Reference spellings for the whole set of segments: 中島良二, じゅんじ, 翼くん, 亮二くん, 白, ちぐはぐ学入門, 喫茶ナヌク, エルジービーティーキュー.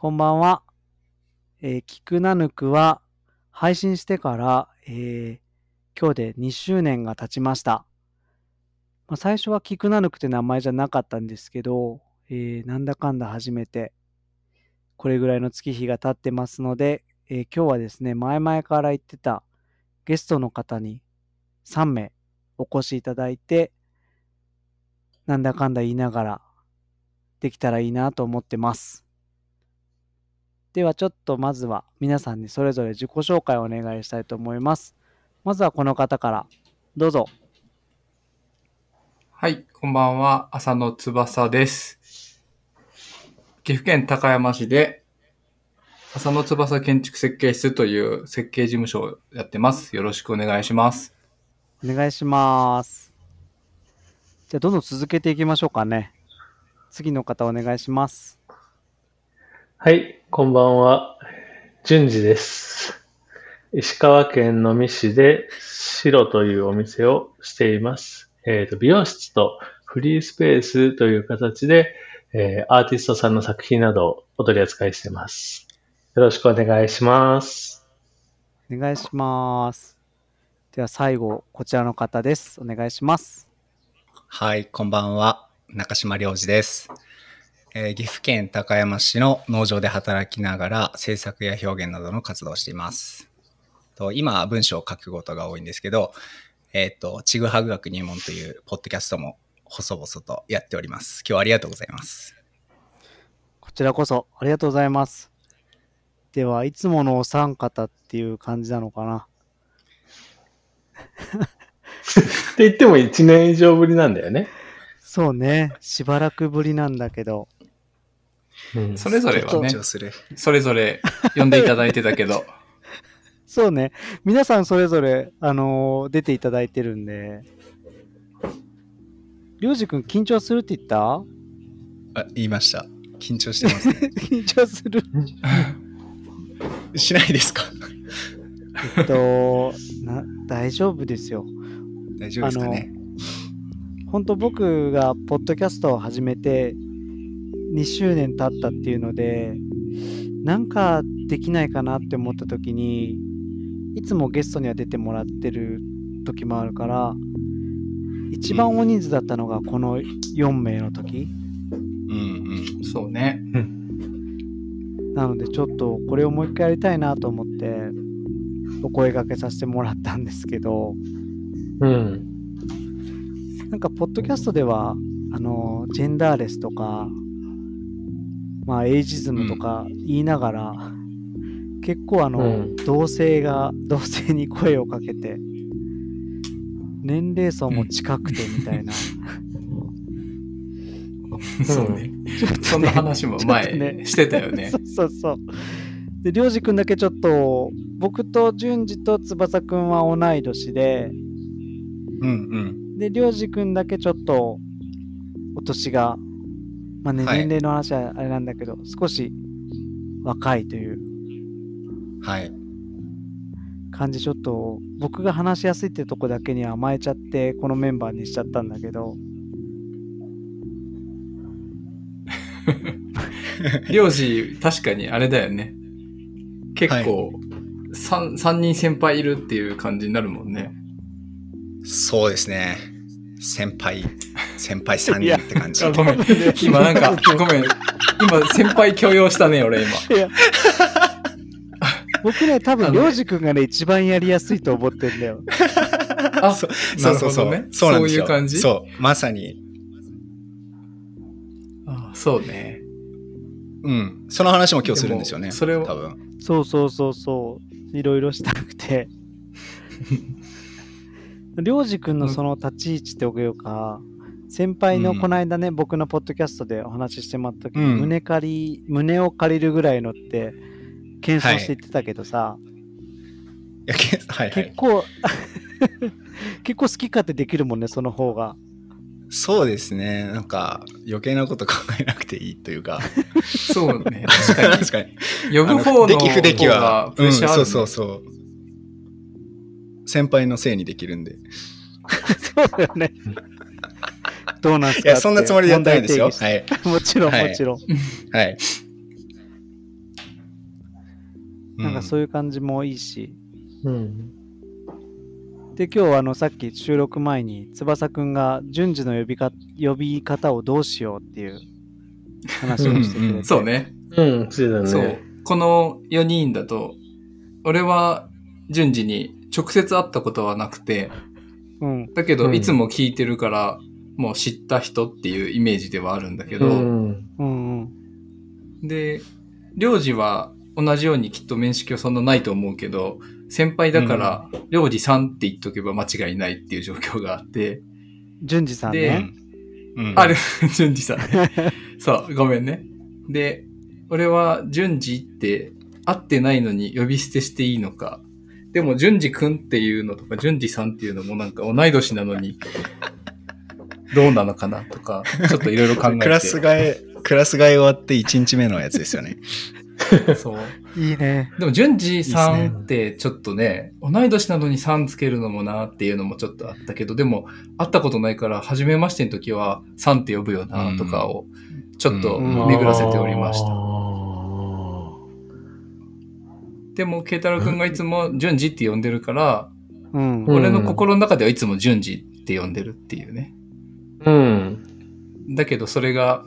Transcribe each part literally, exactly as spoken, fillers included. こんばんは。えー、キクナヌクは配信してから、えー、今日でにしゅうねんが経ちました。まあ、最初はキクナヌクって名前じゃなかったんですけど、えー、なんだかんだ初めてこれぐらいの月日が経ってますので、えー、今日はですね、前々から言ってたゲストの方にさんめいお越しいただいて、なんだかんだ言いながらできたらいいなと思ってます。ではちょっとまずは皆さんにそれぞれ自己紹介をお願いしたいと思います。まずはこの方からどうぞ。はい、こんばんは。朝の翼です。岐阜県高山市で朝の翼建築設計室という設計事務所をやってます。よろしくお願いします。お願いします。じゃあどんどん続けていきましょうかね。次の方お願いします。はい、こんばんは。順次です。石川県能美市で白というお店をしています。えーと、美容室とフリースペースという形で、えー、アーティストさんの作品などをお取り扱いしています。よろしくお願いします。お願いします。では最後、こちらの方です。お願いします。はい、こんばんは。中島良二です。えー、岐阜県高山市の農場で働きながら制作や表現などの活動をしています。と今、文章を書くことが多いんですけど、えっ、ー、と、ちぐはぐ学入門というポッドキャストも細々とやっております。今日はありがとうございます。こちらこそありがとうございます。では、いつものお三方っていう感じなのかなって言ってもいちねん以上ぶりなんだよね。そうね、しばらくぶりなんだけど、うん、それぞれはね、それぞれ呼んでいただいてたけどそうね、皆さんそれぞれ、あのー、出ていただいてるんで。りょうじくん緊張するって言った？あ、言いました。緊張してますね緊張するしないですかえっとな大丈夫ですよ。大丈夫ですかね。本当僕がポッドキャストを始めてにしゅうねん経ったっていうので、なんかできないかなって思った時に、いつもゲストには出てもらってる時もあるから、一番大人数だったのがこのよんめいの時、うんうん、そうねなのでちょっとこれをもう一回やりたいなと思ってお声掛けさせてもらったんですけど、うん、なんかポッドキャストではあのジェンダーレスとか、まあ、エイジズムとか言いながら、うん、結構あの、うん、同性が同性に声をかけて、年齢層も近くてみたいな、うん、そうね、そんな話も前、ね、してたよねそうそうそう。で、りょうじくんだけちょっと僕と順次と翼くんは同い年で、うんうん、で、りょうじくんだけちょっとお年が、まあね、はい、年齢の話はあれなんだけど少し若いという感じ、はい、ちょっと僕が話しやすいってとこだけに甘えちゃってこのメンバーにしちゃったんだけどりょうじ確かにあれだよね、結構、はい、3, さんにん先輩いるっていう感じになるもんね。そうですね、先輩先輩さんにんって感じ。ごめん今なんかごめん今先輩強要したね俺今。いや僕ね多分りょうじくんがね一番やりやすいと思ってんだよあ、そうそうそうそう、ね、そうなんですよ。そういう感じ、そうまさに。あ、そうね、うん、その話も今日するんですよね。それを多分そうそうそうそういろいろしたくてりょうじくんのその立ち位置っておけよか、先輩のこの間ね、うん、僕のポッドキャストでお話ししてもらった時、うん、胸借り胸を借りるぐらいのって謙遜して言ってたけどさ、はい、いやけはいはい、結構結構好き勝手できるもんね、その方が。そうですね、なんか余計なこと考えなくていいというかそうね、確かに確かに呼ぶ方の出来不出来はプレッシャーある、うん、そうそうそう、先輩のせいにできるんでそうだよねどうなんすかって、いやそんなつもりでやったんですよ、はい、もちろんもちろん、はい、はい、なんかそういう感じもいいし、うん、で今日あのさっき収録前に翼くんが順次の呼びか呼び方をどうしようっていう話をしてくれて、うんうん、そうね、うん、そうだね、そうこのよにんだと俺は順次に直接会ったことはなくて、うん、だけどいつも聞いてるから、うん、もう知った人っていうイメージではあるんだけど、うんうんうん、で領事は同じようにきっと面識はそんなないと思うけど先輩だから領事さんって言っとけば間違いないっていう状況があって順次さんね、うん、ある順次さんねそうごめんね。で俺は順次って会ってないのに呼び捨てしていいのか、でも順次くんっていうのとか順次さんっていうのもなんか同い年なのにどうなのかなとかちょっといろいろ考えてクラス替えクラス替え終わっていちにちめのやつですよねそういいね。でも順次さんってちょっと ね, いいね同い年なのにさんつけるのもなっていうのもちょっとあったけど、でも会ったことないから初めましての時はさんって呼ぶよなとかをちょっと巡らせておりました、うんうん。でも慶太郎くんがいつも順次って呼んでるから、うん、俺の心の中ではいつも順次って呼んでるっていうね、うん、だけどそれが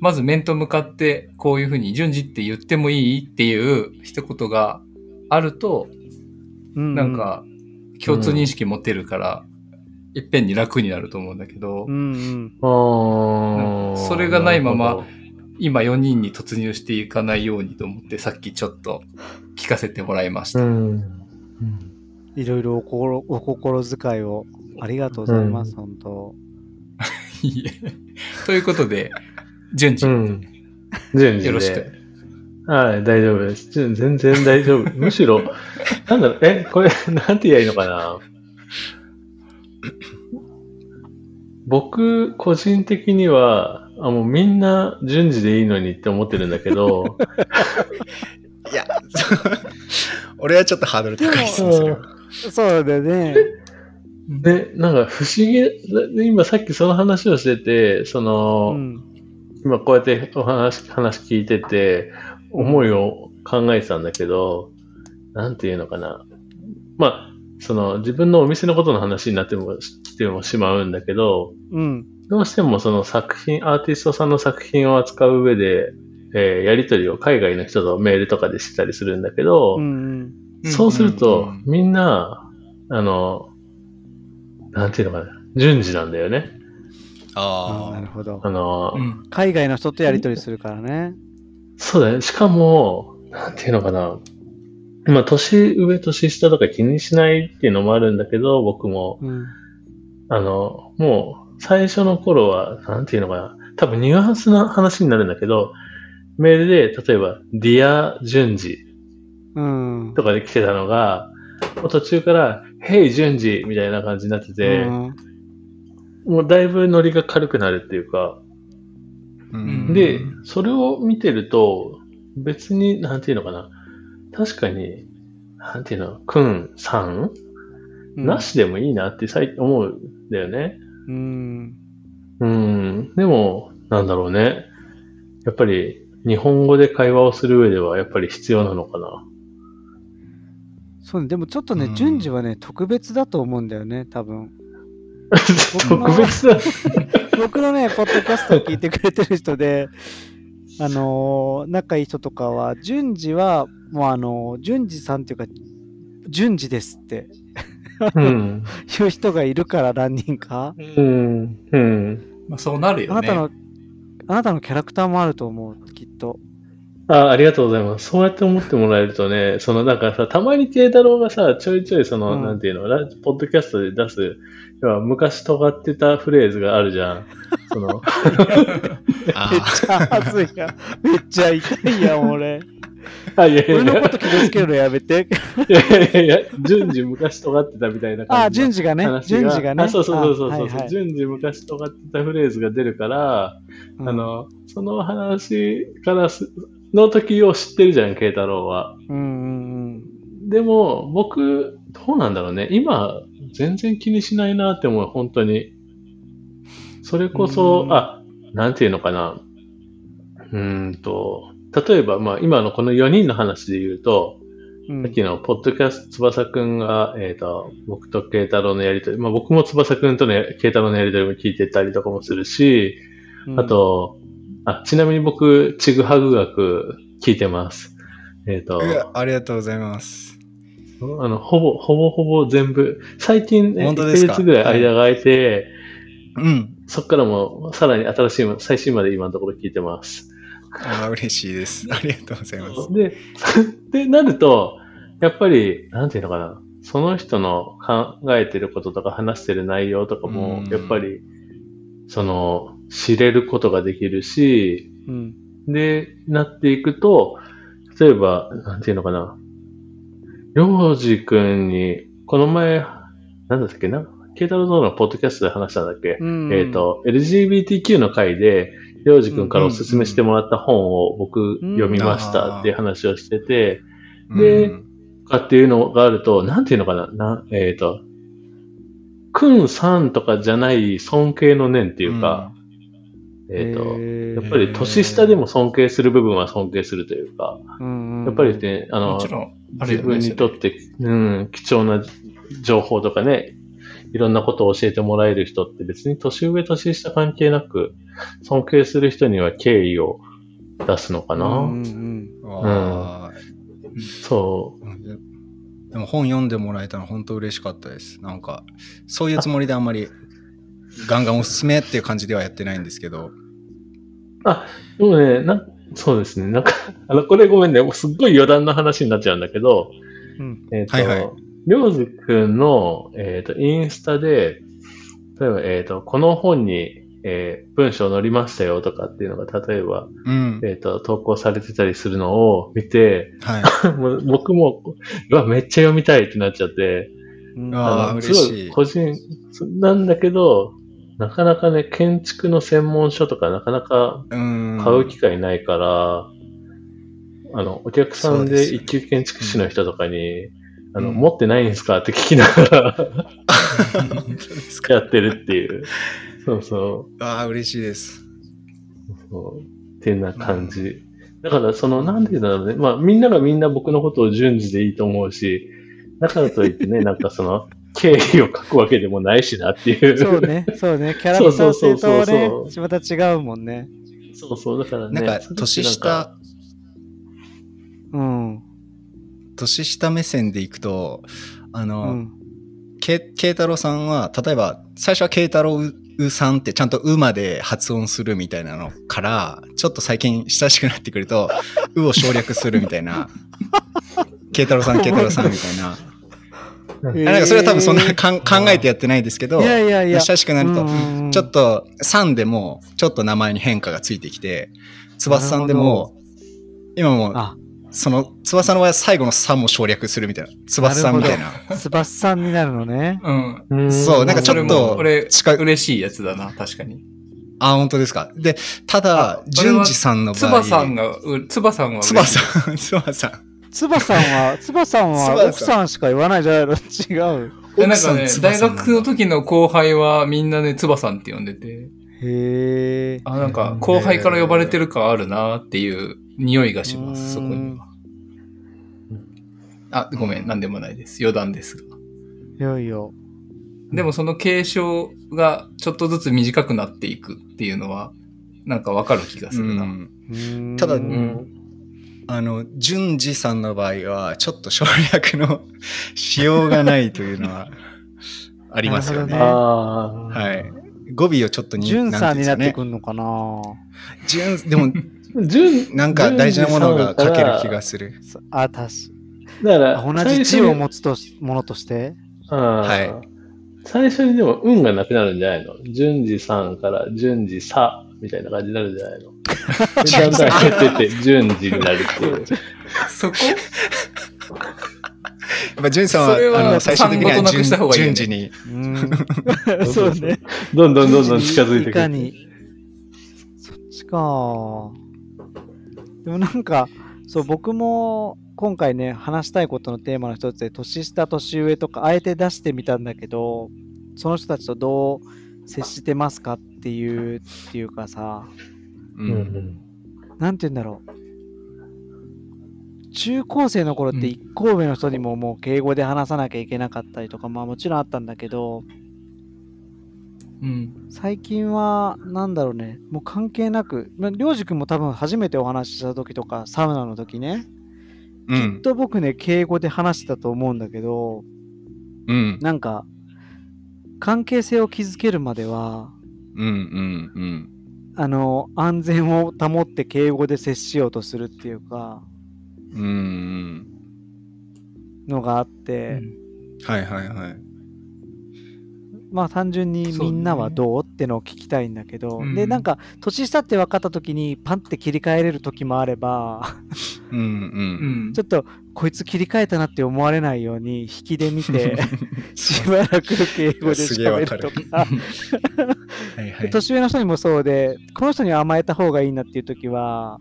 まず面と向かってこういうふうに順次って言ってもいいっていう一言があると、うん、なんか共通認識持てるから、うん、いっぺんに楽になると思うんだけど、うんうん、なんかそれがないまま今よにんに突入していかないようにと思ってさっきちょっと聞かせてもらいました、うんうん、いろいろお心、お心遣いをありがとうございます、うん、本当いいえということで順次、うん、順次でよろしく。はい、大丈夫です。全然大丈夫むしろなんだろう、えこれなんて言えばいいのかな僕個人的にはあもうみんな順次でいいのにって思ってるんだけどいや俺はちょっとハードル高いですね。そうだね。でなんか不思議で今さっきその話をしててその、うん、今こうやってお話話聞いてて思いを考えてたんだけど、うん、なんていうのかなまあその自分のお店のことの話になっても来てもしまうんだけど、うんどうしてもその作品、アーティストさんの作品を扱う上で、えー、やり取りを海外の人とメールとかでしてたりするんだけど、うんうん、そうすると、うんうん、みんな、あの、なんていうのかな、順次なんだよね。ああ、なるほど。あの、うん、海外の人とやり取りするからね。そうだね。しかも、なんていうのかな、まあ、年上、年下とか気にしないっていうのもあるんだけど、僕も、うん、あの、もう、最初の頃は、なんていうのかな。多分ニュアンスな話になるんだけど、メールで、例えば、ディア・順次とかで来てたのが、うん、途中から、ヘイ・順次みたいな感じになってて、うん、もうだいぶノリが軽くなるっていうか、うん、で、それを見てると、別に、なんていうのかな。確かに、なんていうの、くん、さん、うん、なしでもいいなって最近思うんだよね。うんうん、でもなんだろうねやっぱり日本語で会話をする上ではやっぱり必要なのかな。そうね。でもちょっとね、うん、順次はね特別だと思うんだよね多分特別だ僕のねポッドキャストを聞いてくれてる人であのー、仲いい人とかは順次はもうあのー、順次さんっていうか順次ですってうん、いう人がいるから何人か、うんうんまあ、そうなるよね。あなたのあなたのキャラクターもあると思うきっと。あありがとうございます。そうやって思ってもらえるとねそのなんかさたまに慶太郎がさちょいちょいその、うん、なんていうのラポッドキャストで出す要は昔尖ってたフレーズがあるじゃんそのあめっちゃ熱いやめっちゃ痛いやん俺あいやいやいや俺のこと傷つけるのやめていやいやいや順次昔尖ってたみたいな感じあ順次がね順次がねあそうそうそうそうそう、はいはい、順次昔尖ってたフレーズが出るから、うん、あのその話からすの時を知ってるじゃん慶太郎は、うんうん、でも僕どうなんだろうね今全然気にしないなって思う本当にそれこそ、うん、あなんていうのかなうーんと例えば、まあ、今のこのよにんの話で言うと、うん、さっきのポッドキャスト翼くんが、えーと、僕と慶太郎のやりとり、まあ、僕も翼くんと、ね、慶太郎のやりとりも聞いてたりとかもするし、うん、あとあちなみに僕ちぐはぐ学聞いてます、えーと、ありがとうございます。あのほぼほぼほぼ全部最近、ね、いっかげつぐらい間が空いて、うん、そっからもさらに新しい最新まで今のところ聞いてます。あ、嬉しいです。ありがとうございます。で、でなると、やっぱり、なんていうのかな、その人の考えてることとか話してる内容とかも、やっぱり、その、知れることができるし、うん、で、なっていくと、例えば、なんていうのかな、陽次くんに、この前、なんだっけな、ケイタロウのポッドキャストで話したんだっけ、うん、えっと、エルジービーティーキュー の回で、陽次くんからおすすめしてもらった本を僕読みましたって話をしてて、うん、で、とかっていうのがあると、なんていうのかな、なえっ、ー、と、くんさんとかじゃない尊敬の念っていうか、うん、えっ、ー、と、やっぱり年下でも尊敬する部分は尊敬するというか、うん、やっぱりね、あの、あ自分にとって、うん、貴重な情報とかね、いろんなことを教えてもらえる人って別に年上年下関係なく尊敬する人には敬意を出すのかな。うんうん、うん、そう。でも本読んでもらえたの本当嬉しかったです。なんかそういうつもりであんまりガンガンおすすめっていう感じではやってないんですけど。あ、でもね、なそうですね。なんかあのこれごめんね、すっごい余談の話になっちゃうんだけど。うん、えーと、はいはい。涼介くんの、えーと、インスタで、例えば、えーと、この本に、えー、文章載りましたよとかっていうのが、例えば、うん、えーと、投稿されてたりするのを見て、はい、も僕も、うわ、めっちゃ読みたいってなっちゃって、ああ、嬉しい。個人、なんだけど、なかなかね、建築の専門書とかなかなか買う機会ないから、あの、お客さんで一級建築士の人とかに、あの、うん、持ってないんですかって聞きながらやってるっていう。そうそう。ああ、嬉しいです。そう。ってな感じ。だから、その、なんていうんだろうね。まあ、みんながみんな僕のことを順次でいいと思うし、だからといってね、なんかその、敬意を書くわけでもないしなっていう。そうね、そうね。キャラクター性とね、また違うもんね。そうそう、だからね。なんか、年下。うん。年下目線でいくと、あの、慶太郎さんは、例えば、最初は慶太郎さんってちゃんとうまで発音するみたいなのから、ちょっと最近親しくなってくると、うを省略するみたいな。慶太郎さん、慶太郎さんみたいな。なんかそれは多分そんなかん考えてやってないですけど、いやいやいや、親しくなると、ちょっと、さんでも、ちょっと名前に変化がついてきて、翼さんでも、今も、その翼の場合は最後のさんも省略するみたいな、翼さんみたいな、翼さんになるのね。うん、そう、なんかちょっとこれ嬉しいやつだな、確かに。あ、本当ですか。で、ただ順次さんの場合、翼さんが翼さんは翼さん翼さん翼さんは翼さんは奥さんしか言わないじゃないの。違う。なんかね、大学の時の後輩はみんなね、翼さんって呼んでて、へー、あ、なんか後輩から呼ばれてる感あるなっていう匂いがします、そこには。あ、ごめん、なんでもないです。余談ですが。いやいや。でもその継承がちょっとずつ短くなっていくっていうのは、なんかわかる気がするな。うん、ただ、うん、あの、淳二さんの場合は、ちょっと省略のしようがないというのは、ありますよね。ね、はい。語尾をちょっとに、淳さんになってくるのかな。淳、でも、なんか大事なものが書ける気がする。あ、確かに。同じ地を持つとものとして。はい。最初にでも運がなくなるんじゃないの？順次さんから順次さみたいな感じになるんじゃないの？だんだん減ってって順次になるっていう。そこ？やっぱ順次さんは、あの、最終的には順次に。そうね。どんどんどんどん近づいてくる。そっちか。でもなんかそう、僕も今回ね、話したいことのテーマの一つで年下年上とかあえて出してみたんだけど、その人たちとどう接してますかっていうっていうかさ、うん、なんて言うんだろう、中高生の頃って一校上の人にももう敬語で話さなきゃいけなかったりとか、まあもちろんあったんだけど、うん、最近はなんだろうね、もう関係なく、まあ、りょうじくんも多分初めてお話しした時とかサウナの時ね、うん、きっと僕ね敬語で話してたと思うんだけど、うん、なんか関係性を築けるまでは、うんうんうん、あの安全を保って敬語で接しようとするっていうか、うんうん、のがあって、うん、はいはいはい、まあ単純にみんなはどうってのを聞きたいんだけど、ね、うん、でなんか年下って分かった時にパンって切り替えれる時もあればうん、うん、ちょっとこいつ切り替えたなって思われないように引きで見てしばらく敬語で喋るとかはい、はい、年上の人にもそうで、この人に甘えた方がいいなっていう時は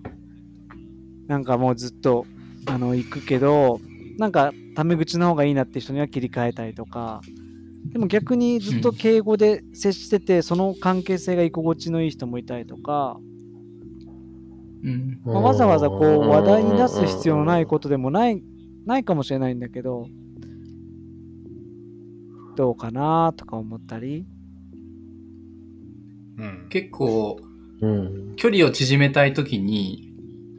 なんかもうずっとあの行くけど、なんかタメ口の方がいいなって人には切り替えたりとか、でも逆にずっと敬語で接してて、うん、その関係性が居心地のいい人もいたりとか、うん、まあ、わざわざこう話題に出す必要のないことでもない、ないかもしれないんだけど、どうかなとか思ったり、うん、結構、うん、距離を縮めたいときに、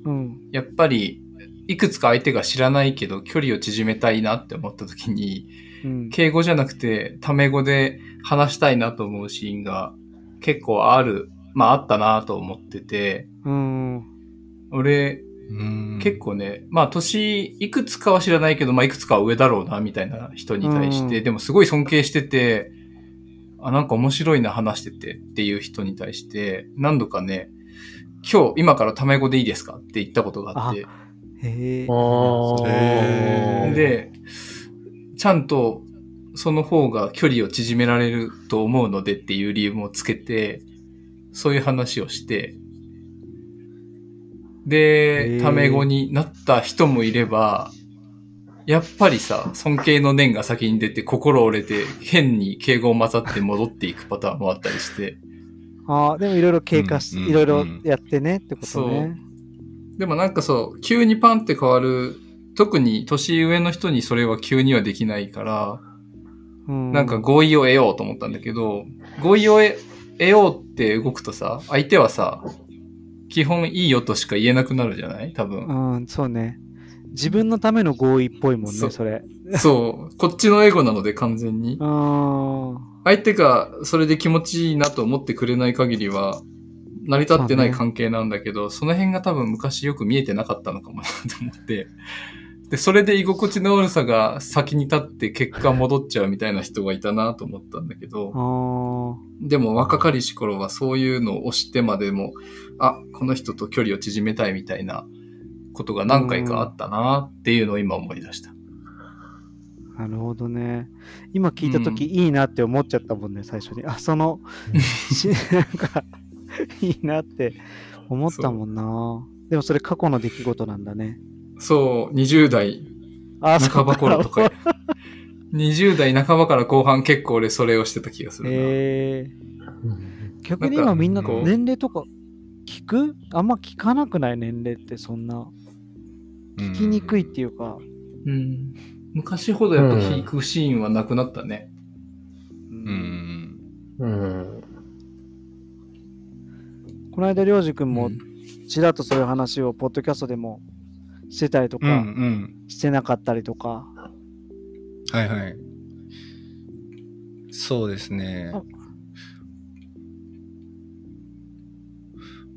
うん、やっぱりいくつか相手が知らないけど距離を縮めたいなって思ったときに、うん、敬語じゃなくてタメ語で話したいなと思うシーンが結構ある、まああったなと思ってて、うん、俺、うん、結構ね、まあ年いくつかは知らないけど、まあいくつかは上だろうなみたいな人に対して、うん、でもすごい尊敬してて、あ、なんか面白いな話しててっていう人に対して何度かね、今日今からタメ語でいいですかって言ったことがあって、へー、でちゃんとその方が距離を縮められると思うのでっていう理由もつけて、そういう話をして、で、タメ語になった人もいれば、やっぱりさ、尊敬の念が先に出て心折れて変に敬語を混ざって戻っていくパターンもあったりして。ああ、でもいろいろ経過し、いろいろやってねってことね。そう。でもなんかそう、急にパンって変わる、特に年上の人にそれは急にはできないから、うん、なんか合意を得ようと思ったんだけど、合意を得ようって動くとさ、相手はさ、基本いいよとしか言えなくなるじゃない？多分。うん、そうね。自分のための合意っぽいもんね、そ, それ。そう。こっちのエゴなので完全に。あ、相手がそれで気持ちいいなと思ってくれない限りは、成り立ってない関係なんだけど、そ,、ね、その辺が多分昔よく見えてなかったのかもなと思って、でそれで居心地の悪さが先に立って結果戻っちゃうみたいな人がいたなと思ったんだけど、あ、でも若かりし頃はそういうのを押してまでも、あ、この人と距離を縮めたいみたいなことが何回かあったなっていうのを今思い出した。なるほどね。今聞いたとき、うん、いいなって思っちゃったもんね、最初に。あ、そのなんかいいなって思ったもんな。でもそれ過去の出来事なんだね。そう、にじゅう代半ば頃とかにじゅう代半ばから後半結構俺それをしてた気がするな、えー、逆に今みんな年齢とか聞く？あんま聞かなくない？年齢ってそんな聞きにくいっていうか、うんうん、昔ほどやっぱ聞くシーンはなくなったね。うん、うんうん、この間りょうじくんもちらっとそういう話をポッドキャストでもしてたりとか、うんうん、してなかったりとか、はいはい、そうですね、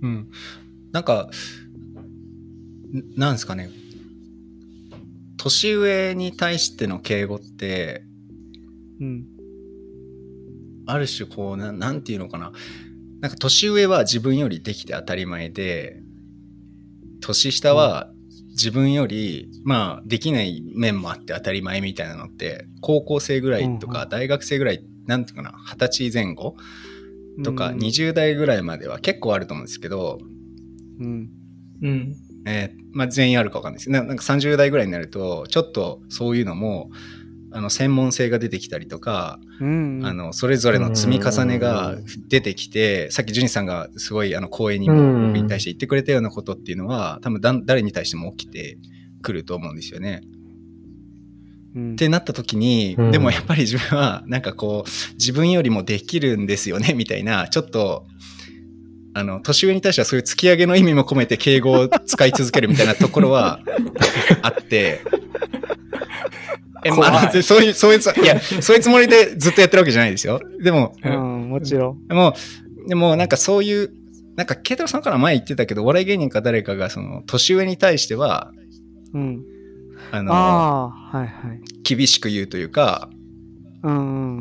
うん、なんかなんですかね、年上に対しての敬語って、うん、ある種こう な, なんていうのかな、なんか年上は自分よりできて当たり前で、年下は、うん、自分より、まあ、できない面もあって当たり前みたいなのって高校生ぐらいとか大学生ぐらい、なんていうかな、はたちぜん後とかにじゅう代ぐらいまでは結構あると思うんですけど、うんうんえーまあ、全員あるか分かんないですけど、なんかさんじゅう代ぐらいになるとちょっとそういうのもあの専門性が出てきたりとか、うん、あのそれぞれの積み重ねが出てきて、うん、さっきジュニさんがすごいあの講演にも対して言ってくれたようなことっていうのは、うん、多分だ誰に対しても起きて来ると思うんですよね、うん、ってなった時に、うん、でもやっぱり自分はなんかこう自分よりもできるんですよねみたいな、ちょっとあの年上に対してはそういう突き上げの意味も込めて敬語を使い続けるみたいなところはあってえ、まあ、そういう、そういうつ、いや、そういうつもりでずっとやってるわけじゃないですよ。でも、うん、もちろん。でも、でもなんかそういう、なんかケイタロさんから前言ってたけど、お笑い芸人か誰かがその年上に対しては、うん、あのあ、はいはい、厳しく言うというか、うんうん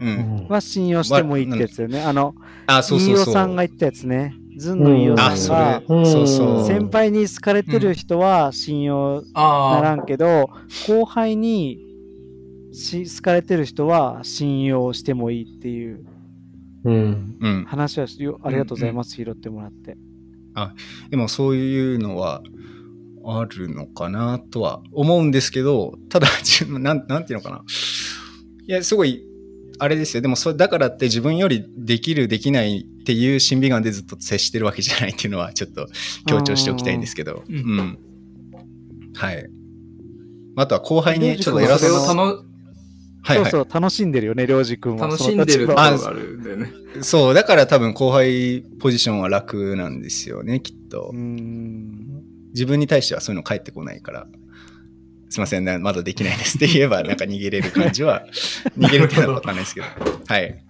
うん、うん、は信用してもいいってやつよね。あの、あ、そうそうそう、飯尾さんが言ったやつね。ずんの飯尾さんが、うん、そうそう先輩に好かれてる人は信用ならんけど、うん、後輩に好かれてる人は信用してもいいっていう話は、うん、ありがとうございます、うん、拾ってもらって。あ、でもそういうのはあるのかなとは思うんですけど、ただなん、なんていうのかな、いやすごいあれですよ。でもそれだからって自分よりできるできないっていう審美眼でずっと接してるわけじゃないっていうのはちょっと強調しておきたいんですけど、うん、うん、はい。あとは後輩にちょっと偉そうな、はいはい、そうそう楽しんでるよね、涼次君は楽しんでるところがあるんだよね。そうだから多分後輩ポジションは楽なんですよねきっと。うーん、自分に対してはそういうの返ってこないから。すいません、まだできないですって言えばなんか逃げれる感じは逃げれてなかったんですけど、はい。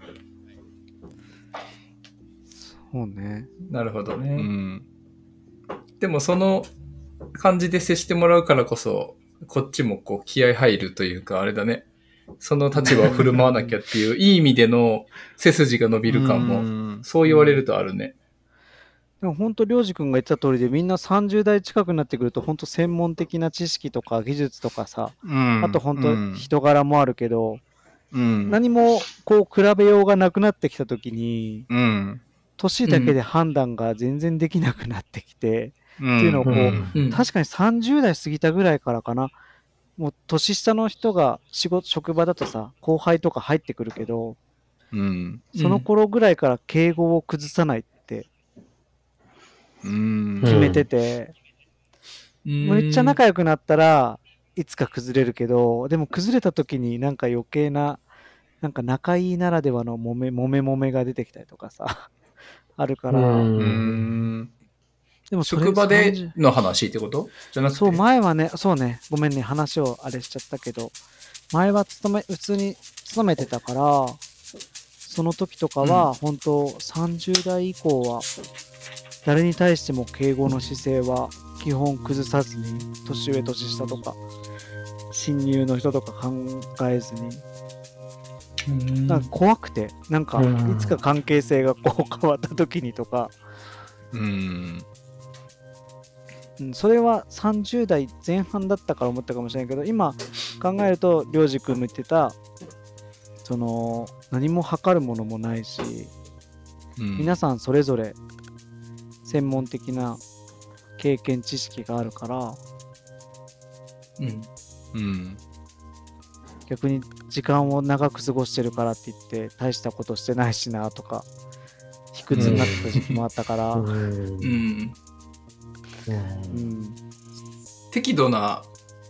そうね。なるほどね。うん、でもその感じで接してもらうからこそ、こっちもこう気合入るというかあれだね。その立場を振る舞わなきゃっていういい意味での背筋が伸びる感もそう言われるとあるね。でも本当涼次君が言った通りで、みんなさんじゅう代近くになってくると本当専門的な知識とか技術とかさ、うん、あと本当人柄もあるけど、うん、何もこう比べようがなくなってきた時に、うん、年だけで判断が全然できなくなってきて、うん、っていうのをこう、うん、確かにさんじゅう代過ぎたぐらいからかな、もう年下の人が仕事職場だとさ後輩とか入ってくるけど、うん、その頃ぐらいから敬語を崩さないうん決めてて、うん、めっちゃ仲良くなったらいつか崩れるけど、でも崩れた時になんか余計ななんか仲いいならではのもめもめもめが出てきたりとかさあるから、うん、うんでも職場での話ってことじゃなくて、そう前はね、そうね、ごめんね話をあれしちゃったけど、前は勤め普通に勤めてたから、その時とかは本当さんじゅう代以降は、うん誰に対しても敬語の姿勢は基本崩さずに、年上年下とか親友の人とか考えずに、うんなんか怖くて、なんかいつか関係性がこう変わった時にとか、うん、うん、それはさんじゅう代前半だったから思ったかもしれないけど、今考えると涼次君も言ってたその何も測るものもないし、うん、皆さんそれぞれ専門的な経験知識があるから、うんうん、逆に時間を長く過ごしてるからって言って大したことしてないしなとか卑屈になってた時期もあったから、うんうんうん、適度な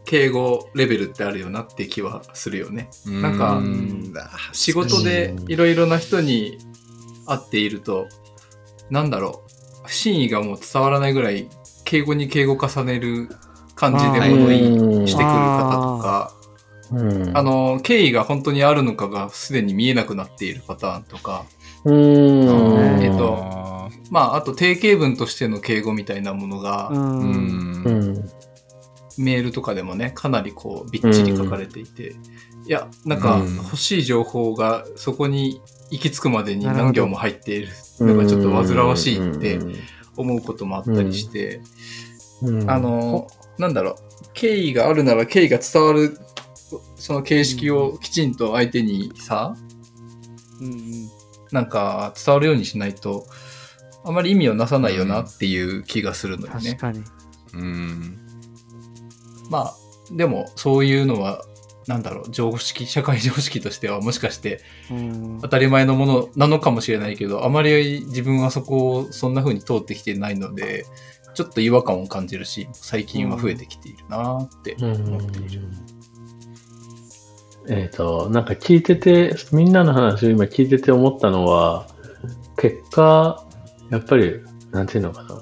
敬語レベルってあるよなって気はするよね。なんか仕事でいろいろな人に会っているとなんだろう真意がもう伝わらないぐらい敬語に敬語重ねる感じで物言いしてくる方とか、あの敬意が本当にあるのかがすでに見えなくなっているパターンとか、うんえっとまああと定型文としての敬語みたいなものがうんメールとかでもねかなりこうびっちり書かれていて、いやなんか欲しい情報がそこに行き着くまでに何行も入っているのがちょっと煩わしいって思うこともあったりして、あのなんだろう敬意があるなら敬意が伝わるその形式をきちんと相手にさ、なんか伝わるようにしないとあまり意味をなさないよなっていう気がするのよね。確かに。うん。まあでもそういうのは。なんだろう常識社会常識としてはもしかして当たり前のものなのかもしれないけど、あまり自分はそこをそんな風に通ってきてないのでちょっと違和感を感じるし、最近は増えてきているなって思っている。うんうん、えーと、なんか聞いてて、みんなの話を今聞いてて思ったのは、結果、やっぱり、なんていうのかな。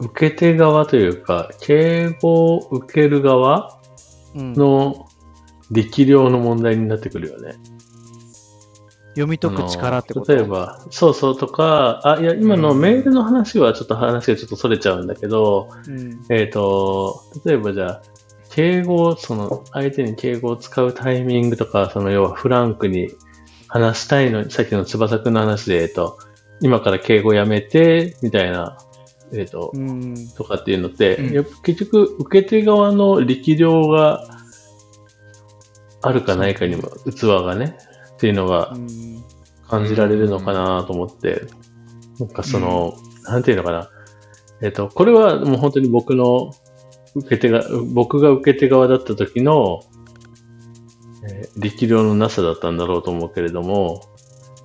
受け手側というか、敬語を受ける側の力量の問題になってくるよね。うん、読み解く力ってこと？例えば、そうそうとか、あ、いや、今のメールの話はちょっと話がちょっと逸れちゃうんだけど、うん、えーと、例えばじゃあ、敬語を、その相手に敬語を使うタイミングとか、その要はフランクに話したいのに、さっきの翼くんの話で、えっと、今から敬語やめて、みたいな、えっと、とかっていうのって、うん、やっぱ結局、受け手側の力量があるかないかにも、器がね、っていうのが感じられるのかなと思って、なんかその、なんていうのかな、えっと、これはもう本当に僕の、受け手が、僕が受け手側だった時の、えー、力量のなさだったんだろうと思うけれども、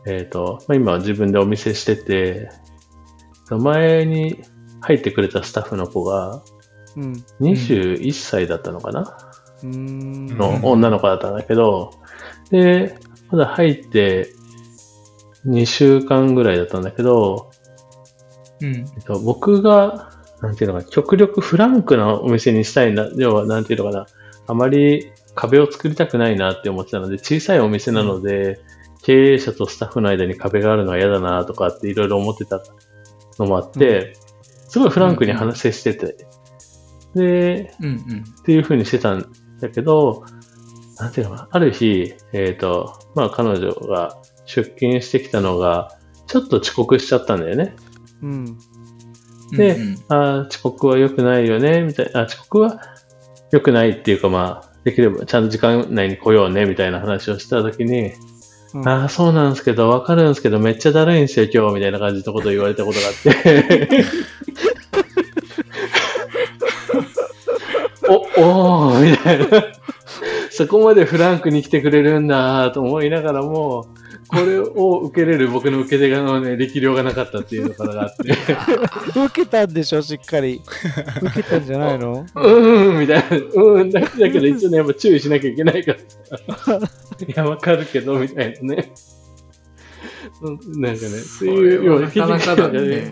えっと、まあ、今自分でお見せしてて、前に入ってくれたスタッフの子が、にじゅういっさいだったのかな、うん、の女の子だったんだけど、で、まだ入ってにしゅうかんぐらいだったんだけど、うんえっと、僕が、なんていうのかな、極力フランクなお店にしたいな、要はなんていうのかな、あまり壁を作りたくないなって思ってたので、小さいお店なので、経営者とスタッフの間に壁があるのは嫌だなとかっていろいろ思ってたのもあって、うん、すごいフランクに話接してて、うん、で、うんうん、っていう風にしてたんだけど、なんていうのかな、ある日、えっと、まあ彼女が出勤してきたのが、ちょっと遅刻しちゃったんだよね。うんで、うんうん、あ遅刻は良くないよね、みたいな、遅刻は良くないっていうか、まあ、できればちゃんと時間内に来ようね、みたいな話をしたときに、うん、ああ、そうなんですけど、わかるんですけど、めっちゃだるいんですよ、今日、みたいな感じのことを言われたことがあって。お、おー、みたいな。そこまでフランクに来てくれるんだ、と思いながらも、これを受けれる僕の受け手側のね、力量がなかったっていうのからがあって受けたんでしょ、しっかり受けたんじゃないのうん、うん、みたいな、うん、だけど一応ね、やっぱ注意しなきゃいけないからさいや、わかるけど、みたいなねなんかね、そういうような気づきとかね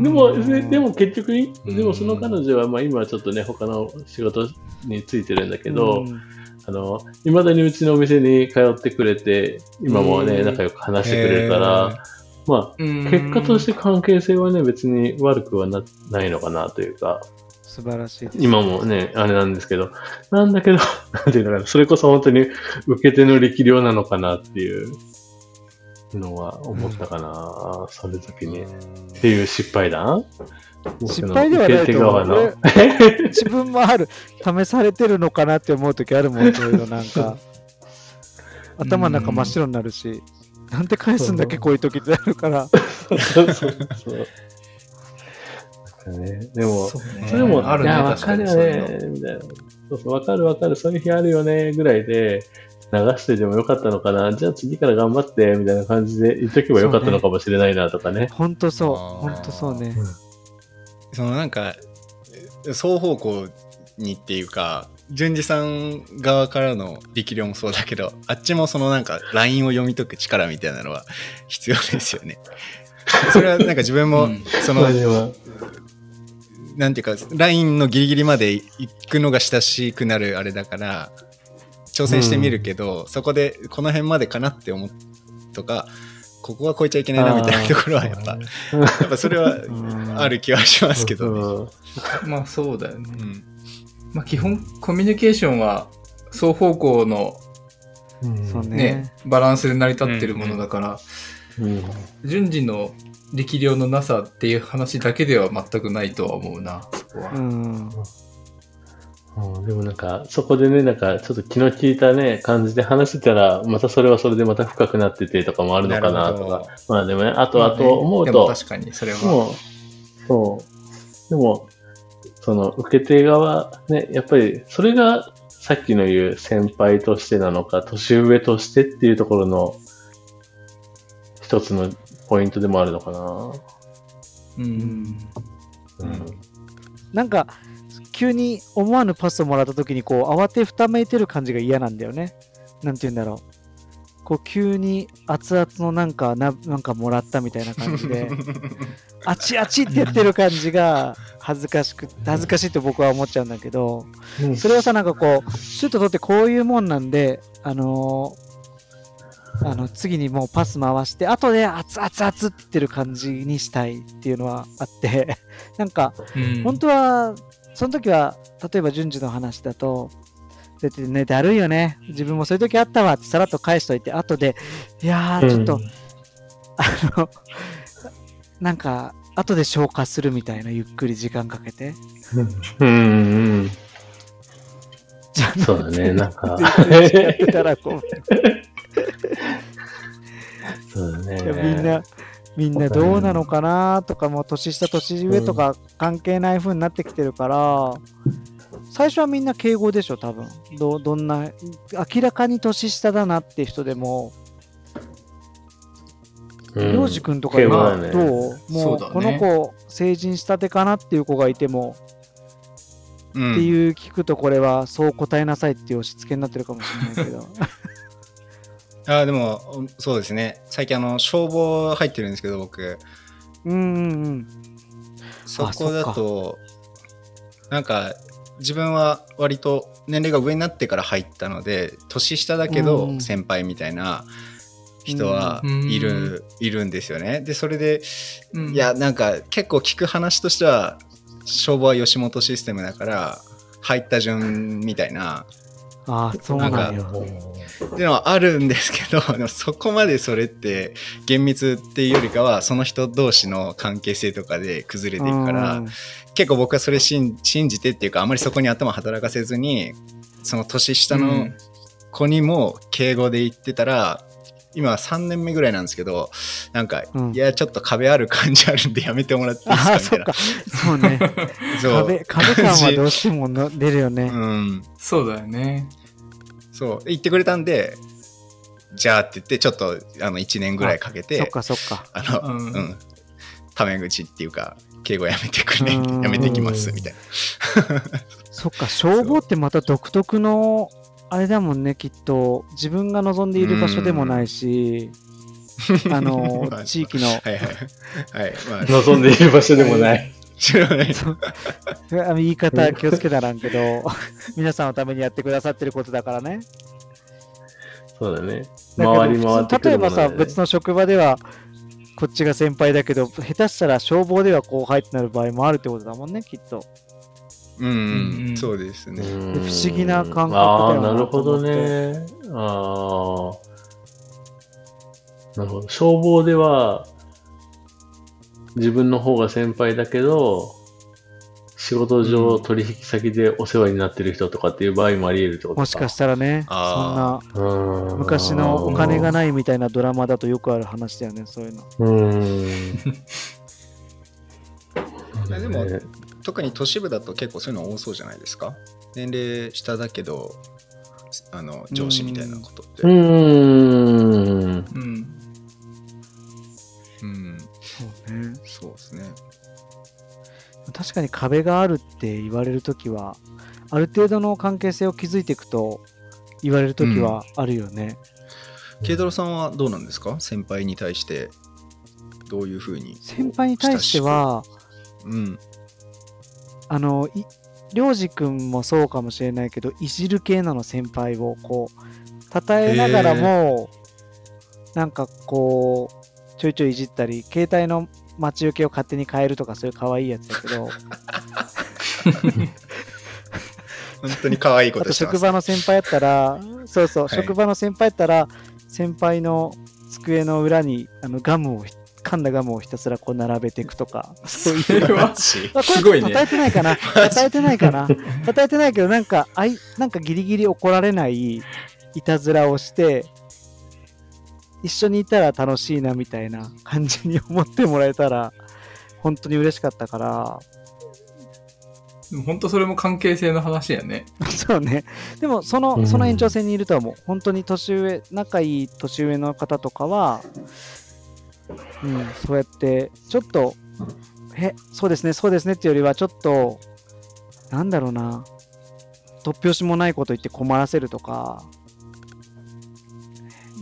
でも、でも結局、でもその彼女は、まあ今はちょっとね、他の仕事についてるんだけど、あの、未だにうちのお店に通ってくれて、今もね、仲良く話してくれるから、まあ、結果として関係性はね、別に悪くは な, ないのかなというか、素晴らしいです、ね。今もね、あれなんですけど、なんだけど、なんていうのかな、それこそ本当に受け手の力量なのかなっていうのは思ったかな、うん、それだけに。っていう失敗談失敗ではないと思う。自分もある。試されてるのかなって思うときあるもん、いろいろなんか。頭の中真っ白になるし、んなんて返すんだっけ、こういうときってあるから。そうそうそう。ね、でも、そ, ね、それも、あるね、わかるよね、みたいな。そうそう、わかるわかる、そういう日あるよね、ぐらいで、流してでもよかったのかな、じゃあ次から頑張って、みたいな感じで言っとけばよかったのかもしれないな、とかね。ほんとそう、ほんとそうね。うんそのなんか双方向にっていうか順次さん側からの力量もそうだけどあっちもそのなんかラインを読み解く力みたいなのは必要ですよねそれはなんか自分もその、うん、なんていうかラインのギリギリまで行くのが親しくなるあれだから挑戦してみるけど、うん、そこでこの辺までかなって思うとかここは超えちゃいけないなみたいなところはやっぱ、ね、やっぱそれはある気はしますけどね。まあそうだよね。うん、まあ基本コミュニケーションは双方向の、うん、ねバランスで成り立ってるものだから、うんうん、順次の力量のなさっていう話だけでは全くないとは思うな。そこは。うんうん、でもなんかそこでねなんかちょっと気の利いたね感じで話してたらまたそれはそれでまた深くなっててとかもあるのかなとかまあでもねあとあと思うと、まあね、でも確かにそれはそうでもその受け手側ねやっぱりそれがさっきの言う先輩としてなのか年上としてっていうところの一つのポイントでもあるのかなうん。うん、なんか急に思わぬパスをもらった時にこう慌てふためいてる感じが嫌なんだよね。なんて言うんだろう、こう急に熱々のなんかな、なんかもらったみたいな感じであちあちってやってる感じが恥ずかしく恥ずかしいと僕は思っちゃうんだけど、うん、それをさ、なんかこうシュート取ってこういうもんなんで、あのーあの次にもうパス回して後で熱々熱って言ってる感じにしたいっていうのはあってなんか本当はその時は例えば順次の話だとだってね、だるいよね、自分もそういう時あったわってさらっと返しといて後でいやーちょっと、うん、あのなんか後で消化するみたいな、ゆっくり時間かけてうんうんそうだね、なんか全然違ってたらごめんそうだね、みんなみんなどうなのかなとか、もう年下年上とか関係ない風になってきてるから、うん、最初はみんな敬語でしょ多分。 ど, どんな明らかに年下だなって人でも陽次くんとか今どう、うん、もうこの子成人したてかなっていう子がいても、うん、っていう聞くとこれはそう答えなさいっていう押し付けになってるかもしれないけどあでもそうですね、最近あの消防入ってるんですけど僕、うんうんうん、そこだとなんか自分は割と年齢が上になってから入ったので年下だけど先輩みたいな人はいる、うん、いるんですよね。でそれで、うん、いやなんか結構聞く話としては消防は吉本システムだから入った順みたいな、あそうなんよっていうのはあるんですけど、でもそこまでそれって厳密っていうよりかはその人同士の関係性とかで崩れていくから結構僕はそれ信じてっていうかあまりそこに頭働かせずにその年下の子にも敬語で言ってたら、うん、今はさんねんめぐらいなんですけどなんか、うん、いやちょっと壁ある感じあるんでやめてもらっていいですかみたいな。そうねそう壁壁感はどうしても出るよね、うん、そうだよね。そう言ってくれたんでじゃあって言ってちょっとあのいちねんぐらいかけてそっかそっかあの、うんうん、タメ口っていうか敬語やめてくれやめてきますみたいなそっか消防ってまた独特のあれだもんね、きっと自分が望んでいる場所でもないしあの地域のはいはい、はいまあ、望んでいる場所でもない知らない言い方気をつけたらんけど皆さんのためにやってくださってることだからね。そうだね、回り回ってくるものだね。例えばさ別の職場ではこっちが先輩だけど下手したら消防では後輩ってなる場合もあるってことだもんねきっと。うん、うんうん、そうですね、不思議な感覚だよね。ああなるほどね。ああなるほど、消防では自分の方が先輩だけど仕事上取引先でお世話になってる人とかっていう場合もあり得るってことか、もしかしたらね。あそんな昔のお金がないみたいなドラマだとよくある話だよねそういうの。うーんでも特に都市部だと結構そういうの多そうじゃないですか、年齢下だけどあの上司みたいなことって。うーんうんうんそうね、そうですね。確かに壁があるって言われるときはある程度の関係性を築いていくと言われるときはあるよね。ケイタロウさんはどうなんですか、先輩に対してどういうふうに。先輩に対しては、うん、あの涼次君もそうかもしれないけどいじる系なの、先輩をこう称えながらもなんかこうちょいちょいいじったり、携帯の待ち受けを勝手に変えるとかそういう可愛いやつだけど本当に可愛いことしてます、ね、あと職場の先輩やったらそうそう、はい、職場の先輩やったら先輩の机の裏にあのガムを噛んだガムをひたすらこう並べていくとかそういうのはすごいね。叩いてないかな叩いてないかな叩いてないけどなんかあいなんかギリギリ怒られないいたずらをして一緒にいたら楽しいなみたいな感じに思ってもらえたら本当に嬉しかったから。でも本当それも関係性の話やねそうね。でもその、うん、その延長線にいるとはもう本当に年上仲いい年上の方とかは、うん、そうやってちょっとえ、そうですねそうですねっていうよりはちょっとなんだろうな、突拍子もないこと言って困らせるとか、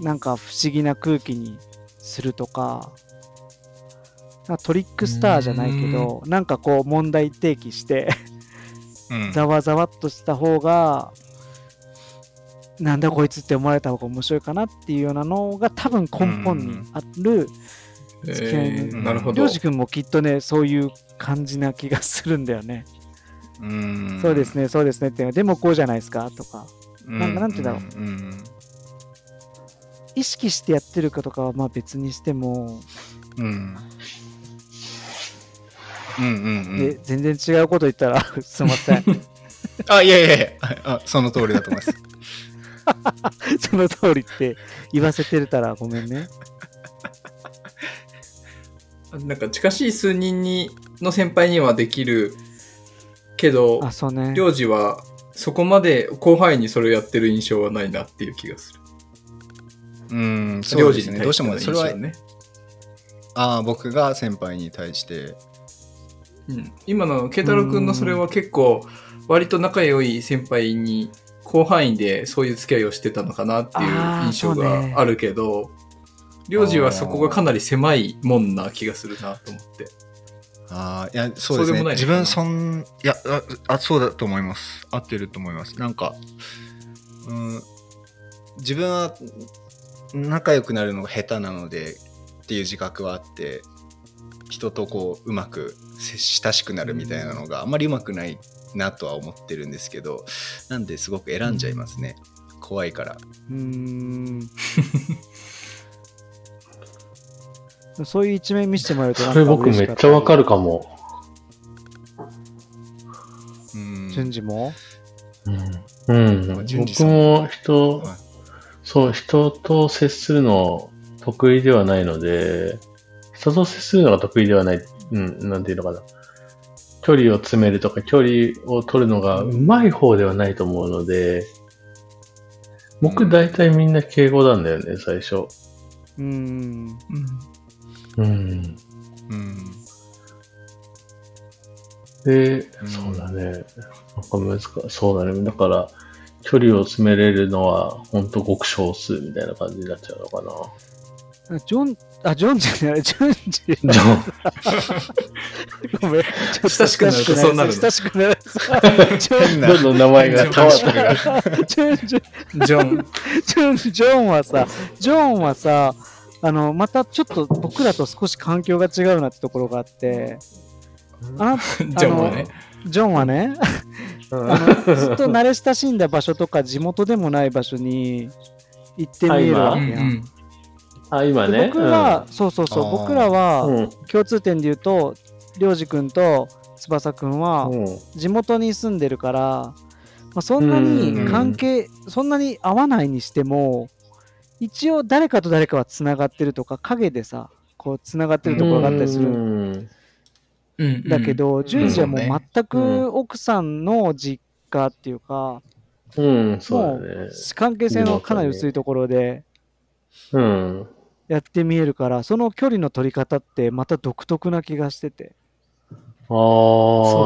なんか不思議な空気にするとか、なんかトリックスターじゃないけど、なんかこう問題提起してざわざわっとした方が、なんだこいつって思われた方が面白いかなっていうようなのが多分根本にある付き合いの、えー、なるほど。りょうじくんもきっとねそういう感じな気がするんだよね。うーん、そうですねそうですねっていうのでもこうじゃないですかとか、なんかなんていうんだろう、うん、意識してやってるかとかはまあ別にしても、うん、うんうんうん、で全然違うこと言ったらすみませんあ、いやいやいや、あ、その通りだと思いますその通りって言わせてたらごめんねなんか近しい数人にの先輩にはできるけど、あ、そうね、領事はそこまで後輩にそれをやってる印象はないなっていう気がする。うん、そうですね、どうしてもそれはね、ああ、僕が先輩に対して、うん、今の慶太郎君のそれは結構割と仲良い先輩に広範囲でそういう付き合いをしてたのかなっていう印象があるけど、領事、ね、はそこがかなり狭いもんな気がするなと思って。ああ、いや、そうですね、自分そんいやあそうだと思います、合ってると思います。なんか、うん、自分は仲良くなるのが下手なのでっていう自覚はあって、人とこううまく親しくなるみたいなのがあんまりうまくないなとは思ってるんですけど、なんですごく選んじゃいますね、うん、怖いから。うーんそういう一面見せてもらうとなんか嬉しかった。それ僕めっちゃわかるかも。うーん、順次も、うん、うん、僕も人、はい、そう、人と接するの得意ではないので、人と接するのが得意ではない、うん、なんていうのかな、距離を詰めるとか距離を取るのがうまい方ではないと思うので、僕大体みんな敬語なんだよね、最初。うん、うん、うん、うん。で、そうだね、なんか難しい、そうだね、だから距離を詰めれるのはほんと極少数みたいな感じになっちゃうのかな。ジョン、あ、ジョンじゃない、ジョンジ。ジョン。ごめん。親しくなるとそうなるの。親しくなる。どんどん名前が変わってくる。ジョンジ。ジョン。ジョン、ジョンはさ、ジョンはさ、あの、またちょっと僕らと少し環境が違うなってところがあって、あ、あの、ジョンはね。ジョンはね。あのずっと慣れ親しんだ場所とか地元でもない場所に行ってみるわけやん。あ、今ね。僕は、うん、そうそうそう、僕らは、うん、共通点で言うと、りょうじくんと翼くんは、うん、地元に住んでるから、まあ、そんなに関係、うん、そんなに合わないにしても、一応誰かと誰かはつながってるとか、影でさ、こうつながってるところがあったりする。うん、だけど、じゅんじはもう全く奥さんの実家っていうか、うん、そうだね、関係性のかなり薄いところでやって見えるから、その距離の取り方ってまた独特な気がしてて。ああ、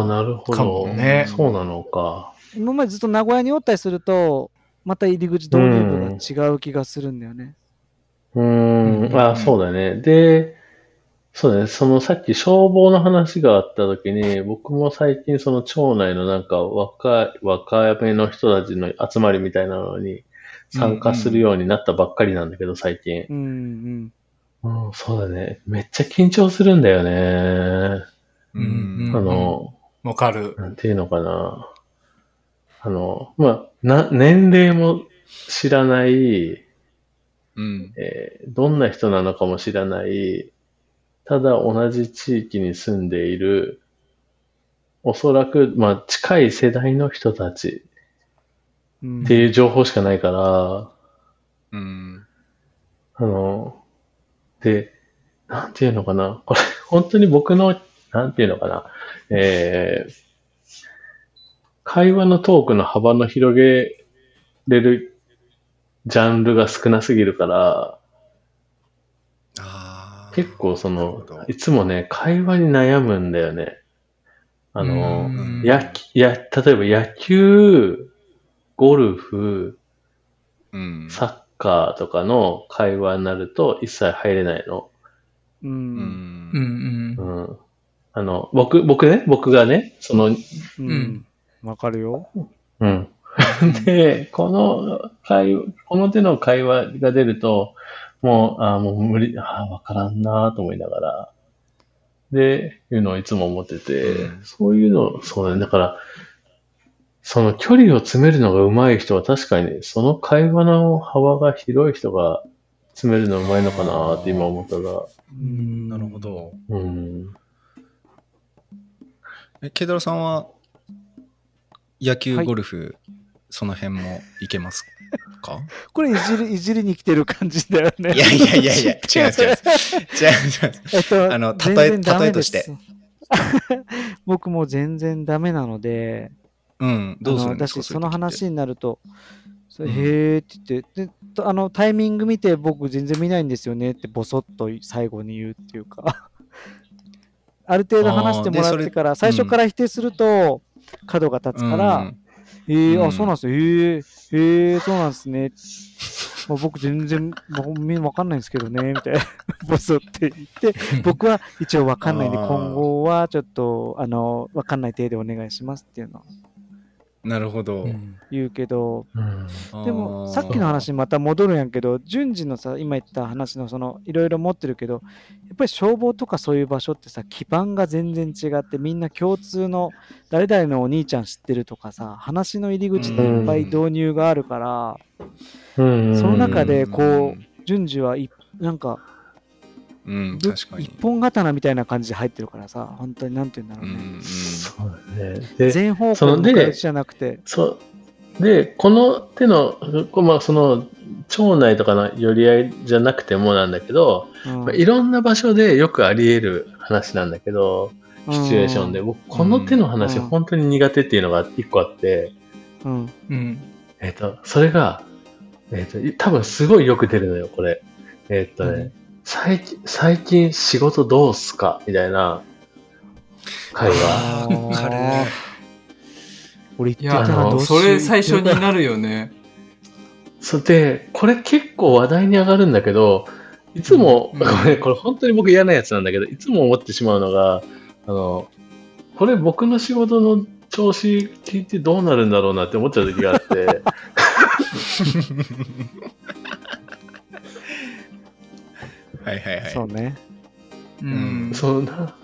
なるほどね。そうなのか。今までずっと名古屋におったりすると、また入り口導入部が違う気がするんだよね。うん、うん、あ、そうだね。で、そうね、そのさっき消防の話があった時に、僕も最近その町内のなんか若い、若めの人たちの集まりみたいなのに参加するようになったばっかりなんだけど、最近。うんうん。うん、そうだね。めっちゃ緊張するんだよね。うん、うん。あの、わかる。なんていうのかな。あの、まあ、な、年齢も知らない、うん。えー、どんな人なのかも知らない、ただ同じ地域に住んでいる、おそらく、まあ、近い世代の人たちっていう情報しかないから、うん、あの、で、なんていうのかな、これ、本当に僕の、なんていうのかな、えー、会話のトークの幅の広げれるジャンルが少なすぎるから、結構そのいつもね会話に悩むんだよね。あのやや例えば野球、ゴルフ、うん、サッカーとかの会話になると一切入れないの。うんうんうん、あの僕僕ね僕がねその、うん、わかるよ。うん。でこの会この手の会話が出るともうあもう無理あわからんなと思いながらでいうのをいつも思ってて、うん、そういうのそうだねだからその距離を詰めるのが上手い人は確かにその会話の幅が広い人が詰めるの上手いのかなって今思ったがうんなるほどうんえケイダロさんは野球、はい、ゴルフその辺もいけますか？これいじりいじりに来てる感じだよね。いやいやいやいや違う違う違う違う。えっとあの例え例えとして僕も全然ダメなので、うんどうするんですか？私その話になるとそれへーって言ってであのタイミング見て僕全然見ないんですよねってボソッと最後に言うっていうかある程度話してもらってから最初から否定すると角が立つから。うんえー、うん、あ、そうなんですよ。えー、えー、そうなんですね。まあ、僕全然、もう、わかんないんですけどね、みたいな。ボソって言って、僕は一応わかんないんで、今後はちょっと、あの、わかんない程度お願いしますっていうの。なるほど。うん、言うけど、うん、でも、さっきの話にまた戻るんやけど、順次のさ、今言った話の、その、いろいろ持ってるけど、やっぱり消防とかそういう場所ってさ、基盤が全然違って、みんな共通の、誰々のお兄ちゃん知ってるとかさ、話の入り口っていっぱい導入があるから、うん、その中で、こう、順次はい、なんか、うん、確かに一本刀みたいな感じで入ってるからさ、本当になんて言うんだろうね。うんうん、そうだね。で全方向の形じゃなくて、そでこの手のまあその町内とかの寄り合いじゃなくてもなんだけど、うんまあ、いろんな場所でよくあり得る話なんだけど、シチュエーションで、うん、僕この手の話、うん、本当に苦手っていうのが一個あって、うんうん、えっ、ー、とそれがえっ、ー、と多分すごいよく出るのよこれ。えっ、ー、とね。うん最近、最近仕事どうすかみたいな会話。わかる。俺言ってたらどうしよう。それ最初になるよね。そで、これ結構話題に上がるんだけど、いつも、うん、これ、これ本当に僕嫌なやつなんだけど、いつも思ってしまうのが、あの、これ僕の仕事の調子聞いてどうなるんだろうなって思っちゃう時があって。はいはいはい。そうね。うん。そんな、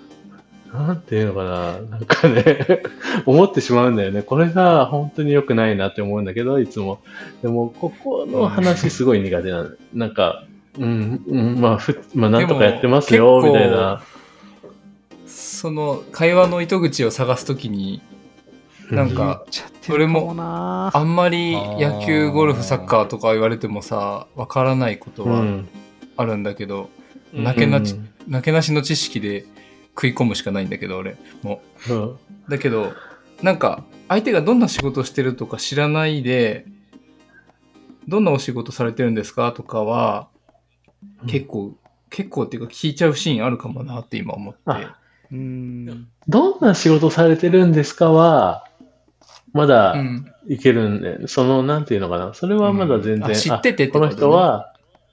なんていうのかな。なんかね、思ってしまうんだよね。これが本当に良くないなって思うんだけど、いつも。でも、ここの話すごい苦手なの。なんか、うん、うん、まあ、ふまあ、なんとかやってますよ、みたいな。その、会話の糸口を探すときに、なんか、俺も、あんまり野球、ゴルフ、サッカーとか言われてもさ、わからないことは、うんあるんだけど、なけなち、うん、なけなしの知識で食い込むしかないんだけど俺も、うん、だけどなんか相手がどんな仕事してるとか知らないでどんなお仕事されてるんですかとかは、うん、結構結構っていうか聞いちゃうシーンあるかもなって今思ってうーんどんな仕事されてるんですかはまだいけるんで、うん、そのなんていうのかなそれはまだ全然、うん、知っててってことね、この人は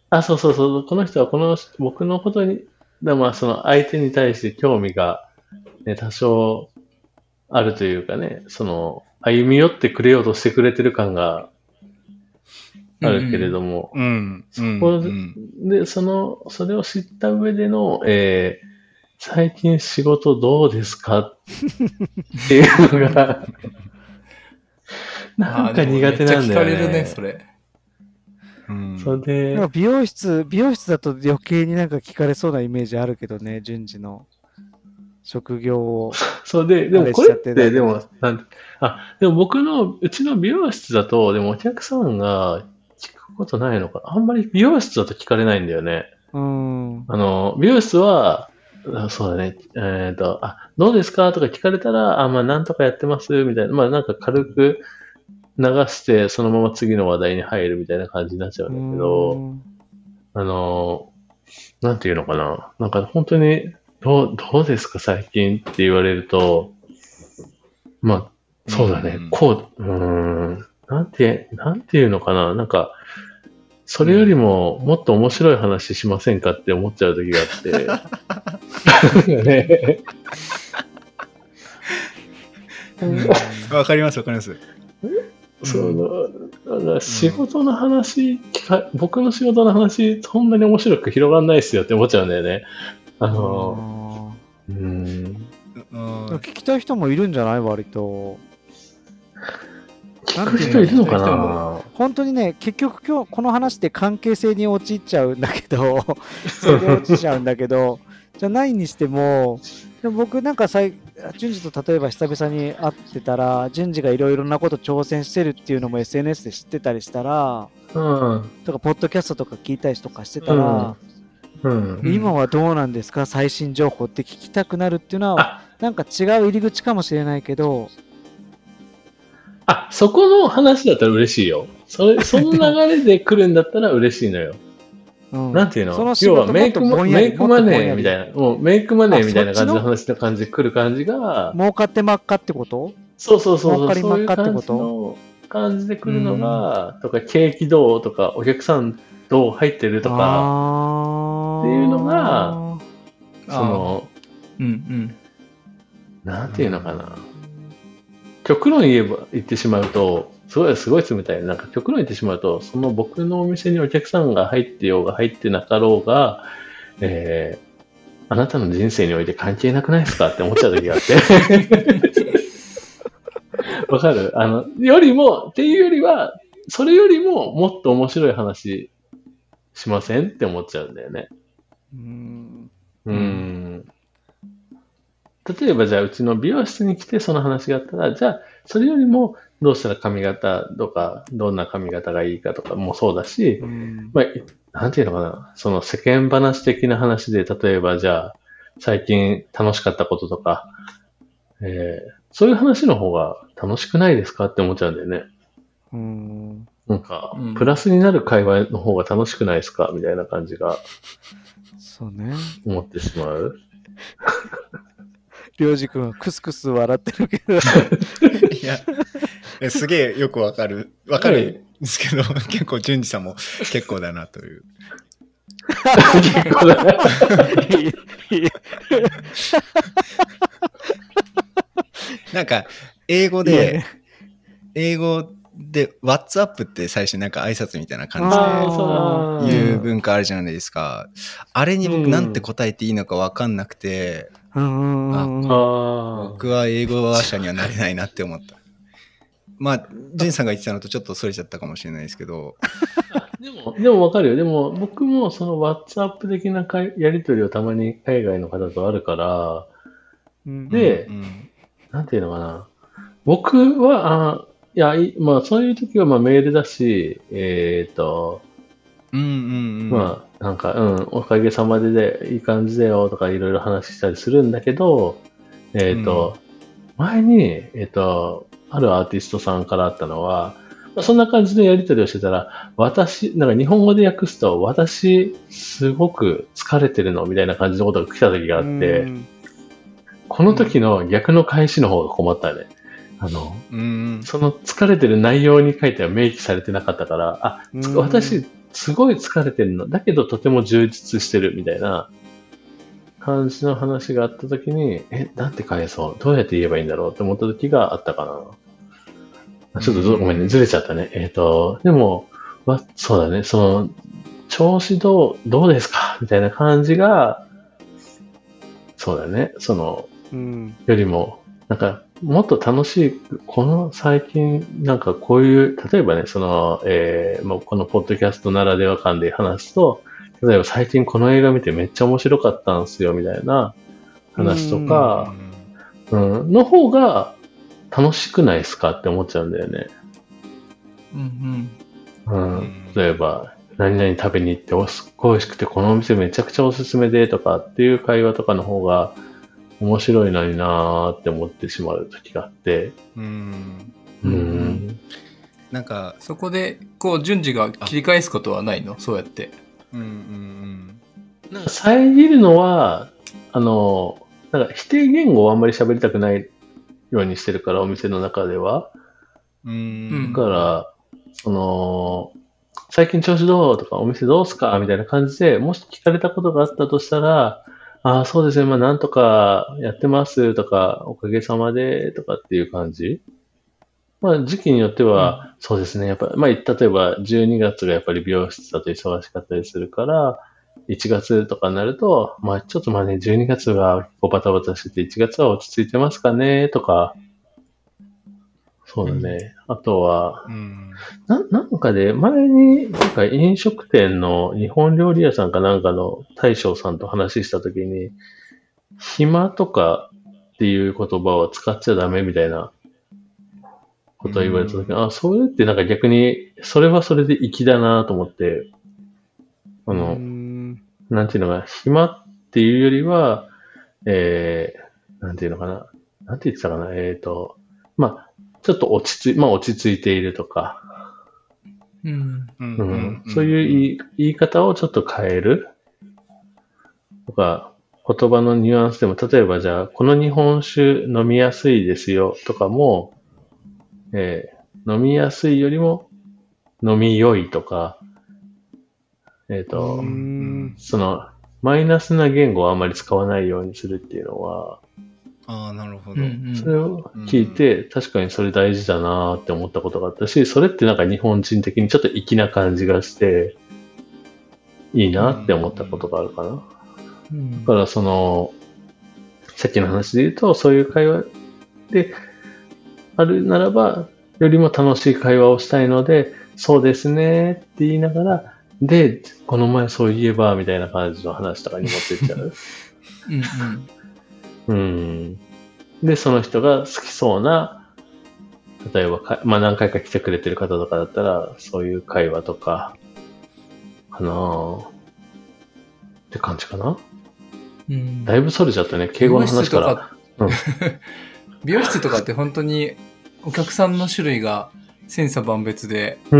あ、そうそうそう。この人はこの僕のことに、だまあその相手に対して興味が、ね、多少あるというかね、その歩み寄ってくれようとしてくれてる感があるけれども、うんうん、そこで、でそのそれを知った上での、えー、最近仕事どうですかっていうのがなんか苦手なんだよね。めっちゃ聞かれるねそれ。うん、それでなんか美容室美容室だと余計になんか聞かれそうなイメージあるけどね順次の職業をそうででもこれってでもなんあでも僕のうちの美容室だとでもお客さんが聞くことないのかあんまり美容室だと聞かれないんだよねうんあの美容室はそうだねえっとあどうですかとか聞かれたらあまあなんとかやってますみたいなまあなんか軽く流してそのまま次の話題に入るみたいな感じになっちゃうんだけど、あのなんていうのかな、なんか本当にどう、どうですか最近って言われると、まあ、そうだね、うん、こう、うーん、なんて、なんていうのかな、なんか、それよりももっと面白い話しませんかって思っちゃう時があって。ねわかりますわかります。その、うん、仕事の話、僕の仕事の話そんなに面白く広がんないっすよって思っちゃうんだよね。あのあー、うん、聞きたい人もいるんじゃない？割と聞く人いるのかな。本当にね、結局今日この話で関係性に陥っちゃうんだけど、それで落ちちゃうんだけど、じゃないにしても、でも僕なんかさい、順次と例えば久々に会ってたら、順次がいろいろなこと挑戦してるっていうのも エスエヌエス で知ってたりしたら、うん、とかポッドキャストとか聞いたりとかしてたら、うんうん、今はどうなんですか最新情報って聞きたくなるっていうのは、なんか違う入り口かもしれないけど、あ、そこの話だったら嬉しいよ。それ、その流れで来るんだったら嬉しいのよ。うん、なんていう の, の要はメイクマネーみたいな、もうメイクマネーみたいな感じの話の感じで来る感じが、儲かって真っ赤ってこと？そうそうそう、儲かり真っ赤ってこと？そういう感じで来るのが、うん、とか景気どうとかお客さんどう入ってるとかっていうのが、その、うんうん、なんていうのかな。うん、極論言えば言ってしまうと、すごいすごい冷たい。なんか極論言ってしまうと、その僕のお店にお客さんが入ってようが入ってなかろうが、えー、あなたの人生において関係なくないですかって思っちゃう時があって。わかる？あの、よりも、っていうよりは、それよりももっと面白い話しませんって思っちゃうんだよね。うーん。うーん。例えばじゃあうちの美容室に来てその話があったら、じゃあそれよりもどうしたら髪型とかどんな髪型がいいかとかもそうだし、うん、まあ、なんていうのかな、その世間話的な話で、例えばじゃあ最近楽しかったこととか、えー、そういう話の方が楽しくないですかって思っちゃうんだよね。うん、なんか、うん、プラスになる会話の方が楽しくないですかみたいな感じが、そうね、思ってしまう。りょうじくんはクスクス笑ってるけどいや、すげえよくわかるわかるんですけど、はい、結構じゅんじさんも結構だなという結構だななんか英語で英語で What's up って最初なんか挨拶みたいな感じで言う文化あるじゃないですか。あれに僕なんて答えていいのかわかんなくて、うん、あ、僕は英語話者にはなれないなって思った。まあジンさんが言ってたのとちょっとそれちゃったかもしれないですけどでもでも分かるよ。でも僕もその WhatsApp 的なやり取りをたまに海外の方とあるから、うん、で、うんうん、なんていうのかな、僕はあ、いや、まあ、そういう時はまあメールだし、えっと、うんうんうん、まあなんか、うん、おかげさまででいい感じだよとかいろいろ話したりするんだけど、えっと、うん、前に、えっと、あるアーティストさんからあったのは、そんな感じのやり取りをしてたら、私、なんか日本語で訳すと、私、すごく疲れてるのみたいな感じのことが来た時があって、うん、この時の逆の返しの方が困ったね。あの、うん、その疲れてる内容に書いては明記されてなかったから、あ、うん、私、すごい疲れてるのだけどとても充実してるみたいな感じの話があった時に、え、なんて返そう、どうやって言えばいいんだろうって思った時があったかな。ちょっとごめんね、ずれちゃったね。えっとでも、ま、そうだね、その調子どうどうですかみたいな感じが、そうだね、その、うん、よりもなんかもっと楽しい、この最近なんかこういう、例えばね、その、えー、もうこのポッドキャストならでは感で話すと、例えば最近この映画見てめっちゃ面白かったんすよみたいな話とか、うん、うん、の方が楽しくないですかって思っちゃうんだよね。うんうん。うん。例えば、何々食べに行っておすっごい美味しくてこのお店めちゃくちゃおすすめでとかっていう会話とかの方が、面白いのになーって思ってしまう時があって、うーん、うーん、なんかそこでこう順次が切り返すことはないの？そうやって、うんうんなんか遮るのはあのなんか否定言語をあんまり喋りたくないようにしてるから、お店の中では。うーん、だからその最近調子どうとかお店どうすかみたいな感じでもし聞かれたことがあったとしたら、ああそうですね、まあなんとかやってますとかおかげさまでとかっていう感じ。まあ時期によっては、うん、そうですね、やっぱまあ例えばじゅうにがつがやっぱり美容室だと忙しかったりするからいちがつとかになると、まあちょっとまあね、じゅうにがつはこうバタバタしてていちがつは落ち着いてますかねとか。そうだね。うん、あとは、うん、な、なんかで、前に、なんか飲食店の日本料理屋さんかなんかの大将さんと話したときに、暇とかっていう言葉を使っちゃダメみたいなことを言われたときに、うん、あ、それってなんか逆に、それはそれで粋だなと思って、あの、うん、なんていうのかな、暇っていうよりは、えー、なんていうのかな、なんて言ってたかな、えーと、まあ、ちょっと落ち着い、まあ落ち着いているとか、うんうん、そういう言い方をちょっと変えるとか、言葉のニュアンスでも、例えばじゃあ、この日本酒飲みやすいですよとかも、えー、飲みやすいよりも飲みよいとか、えっと、そのマイナスな言語をあんまり使わないようにするっていうのは、ああ、なるほど。それを聞いて、うん、確かにそれ大事だなーって思ったことがあったし、それってなんか日本人的にちょっと粋な感じがして、いいなって思ったことがあるかな。うん、だからその、さっきの話で言うと、そういう会話であるならば、よりも楽しい会話をしたいので、そうですねって言いながら、で、この前そういえば、みたいな感じの話とかに持っていっちゃう。うんうんうん、でその人が好きそうな、例えばか、まあ、何回か来てくれてる方とかだったらそういう会話とかかなーって感じかな、うん、だいぶそれちゃったね、敬語の話から美容室とか、うん、美容室とかって本当にお客さんの種類が千差万別でか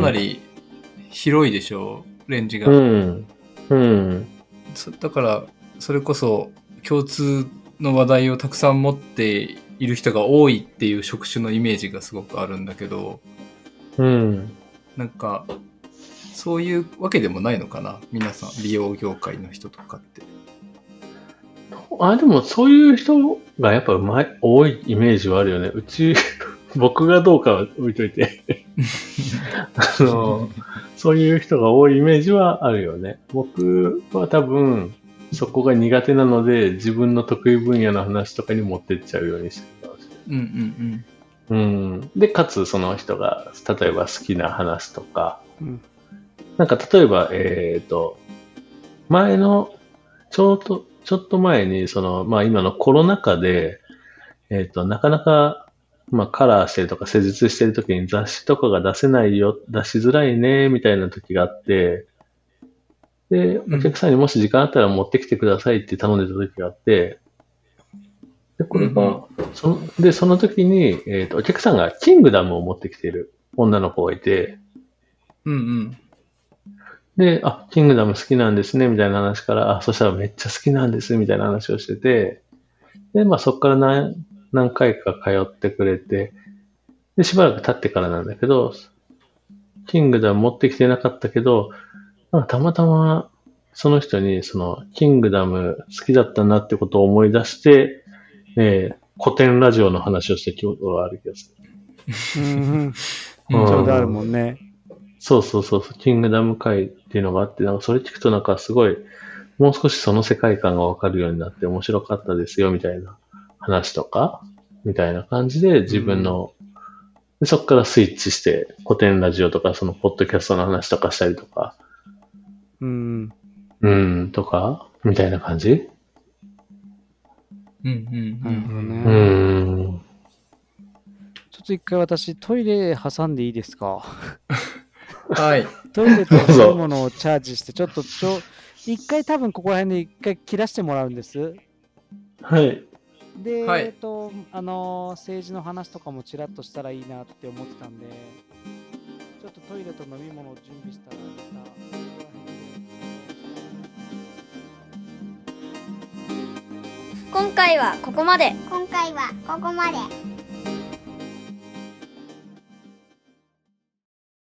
なり広いでしょう、レンジが、うんうん、だからそれこそ共通の話題をたくさん持っている人が多いっていう職種のイメージがすごくあるんだけど、うん、なんかそういうわけでもないのかな、皆さん美容業界の人とかって。あ、でもそういう人がやっぱ多いイメージはあるよね。うち僕がどうかは置いといてあのそういう人が多いイメージはあるよね。僕は多分そこが苦手なので、自分の得意分野の話とかに持ってっちゃうようにしてるかもしれない。うんうんうん。うん。で、かつその人が、例えば好きな話とか、うん、なんか例えば、えっと、前の、ちょうど、ちょっと前に、その、まあ今のコロナ禍で、えっと、なかなか、まあカラーしてるとか施術してるときに雑誌とかが出せないよ、出しづらいね、みたいな時があって、で、お客さんにもし時間あったら持ってきてくださいって頼んでた時があって、で、これが、その、で、その時に、えっと、お客さんがキングダムを持ってきている女の子がいて、うんうん。で、あ、キングダム好きなんですね、みたいな話から、あ、そしたらめっちゃ好きなんです、みたいな話をしてて、で、まあそこから何、何回か通ってくれて、で、しばらく経ってからなんだけど、キングダム持ってきてなかったけど、たまたまその人にそのキングダム好きだったなってことを思い出して、えー、古典ラジオの話をしてきたことがある気がする。うん。ちょうどあるもんね。そうそうそう、キングダム会っていうのがあって、なんかそれ聞くとなんかすごい、もう少しその世界観がわかるようになって面白かったですよみたいな話とか、みたいな感じで自分の、でそこからスイッチして古典ラジオとかそのポッドキャストの話とかしたりとか、うん、うんとかみたいな感じ。うんうん、なるほどね。うん。ちょっと一回私トイレ挟んでいいですか。はい。トイレと飲み物をチャージしてちょっとちょ一回多分ここら辺で一回切らしてもらうんです。はい。で、はい、えっとあの政治の話とかもちらっとしたらいいなって思ってたんで、ちょっとトイレと飲み物を準備したらまた。今回はここまで。今回はここまで。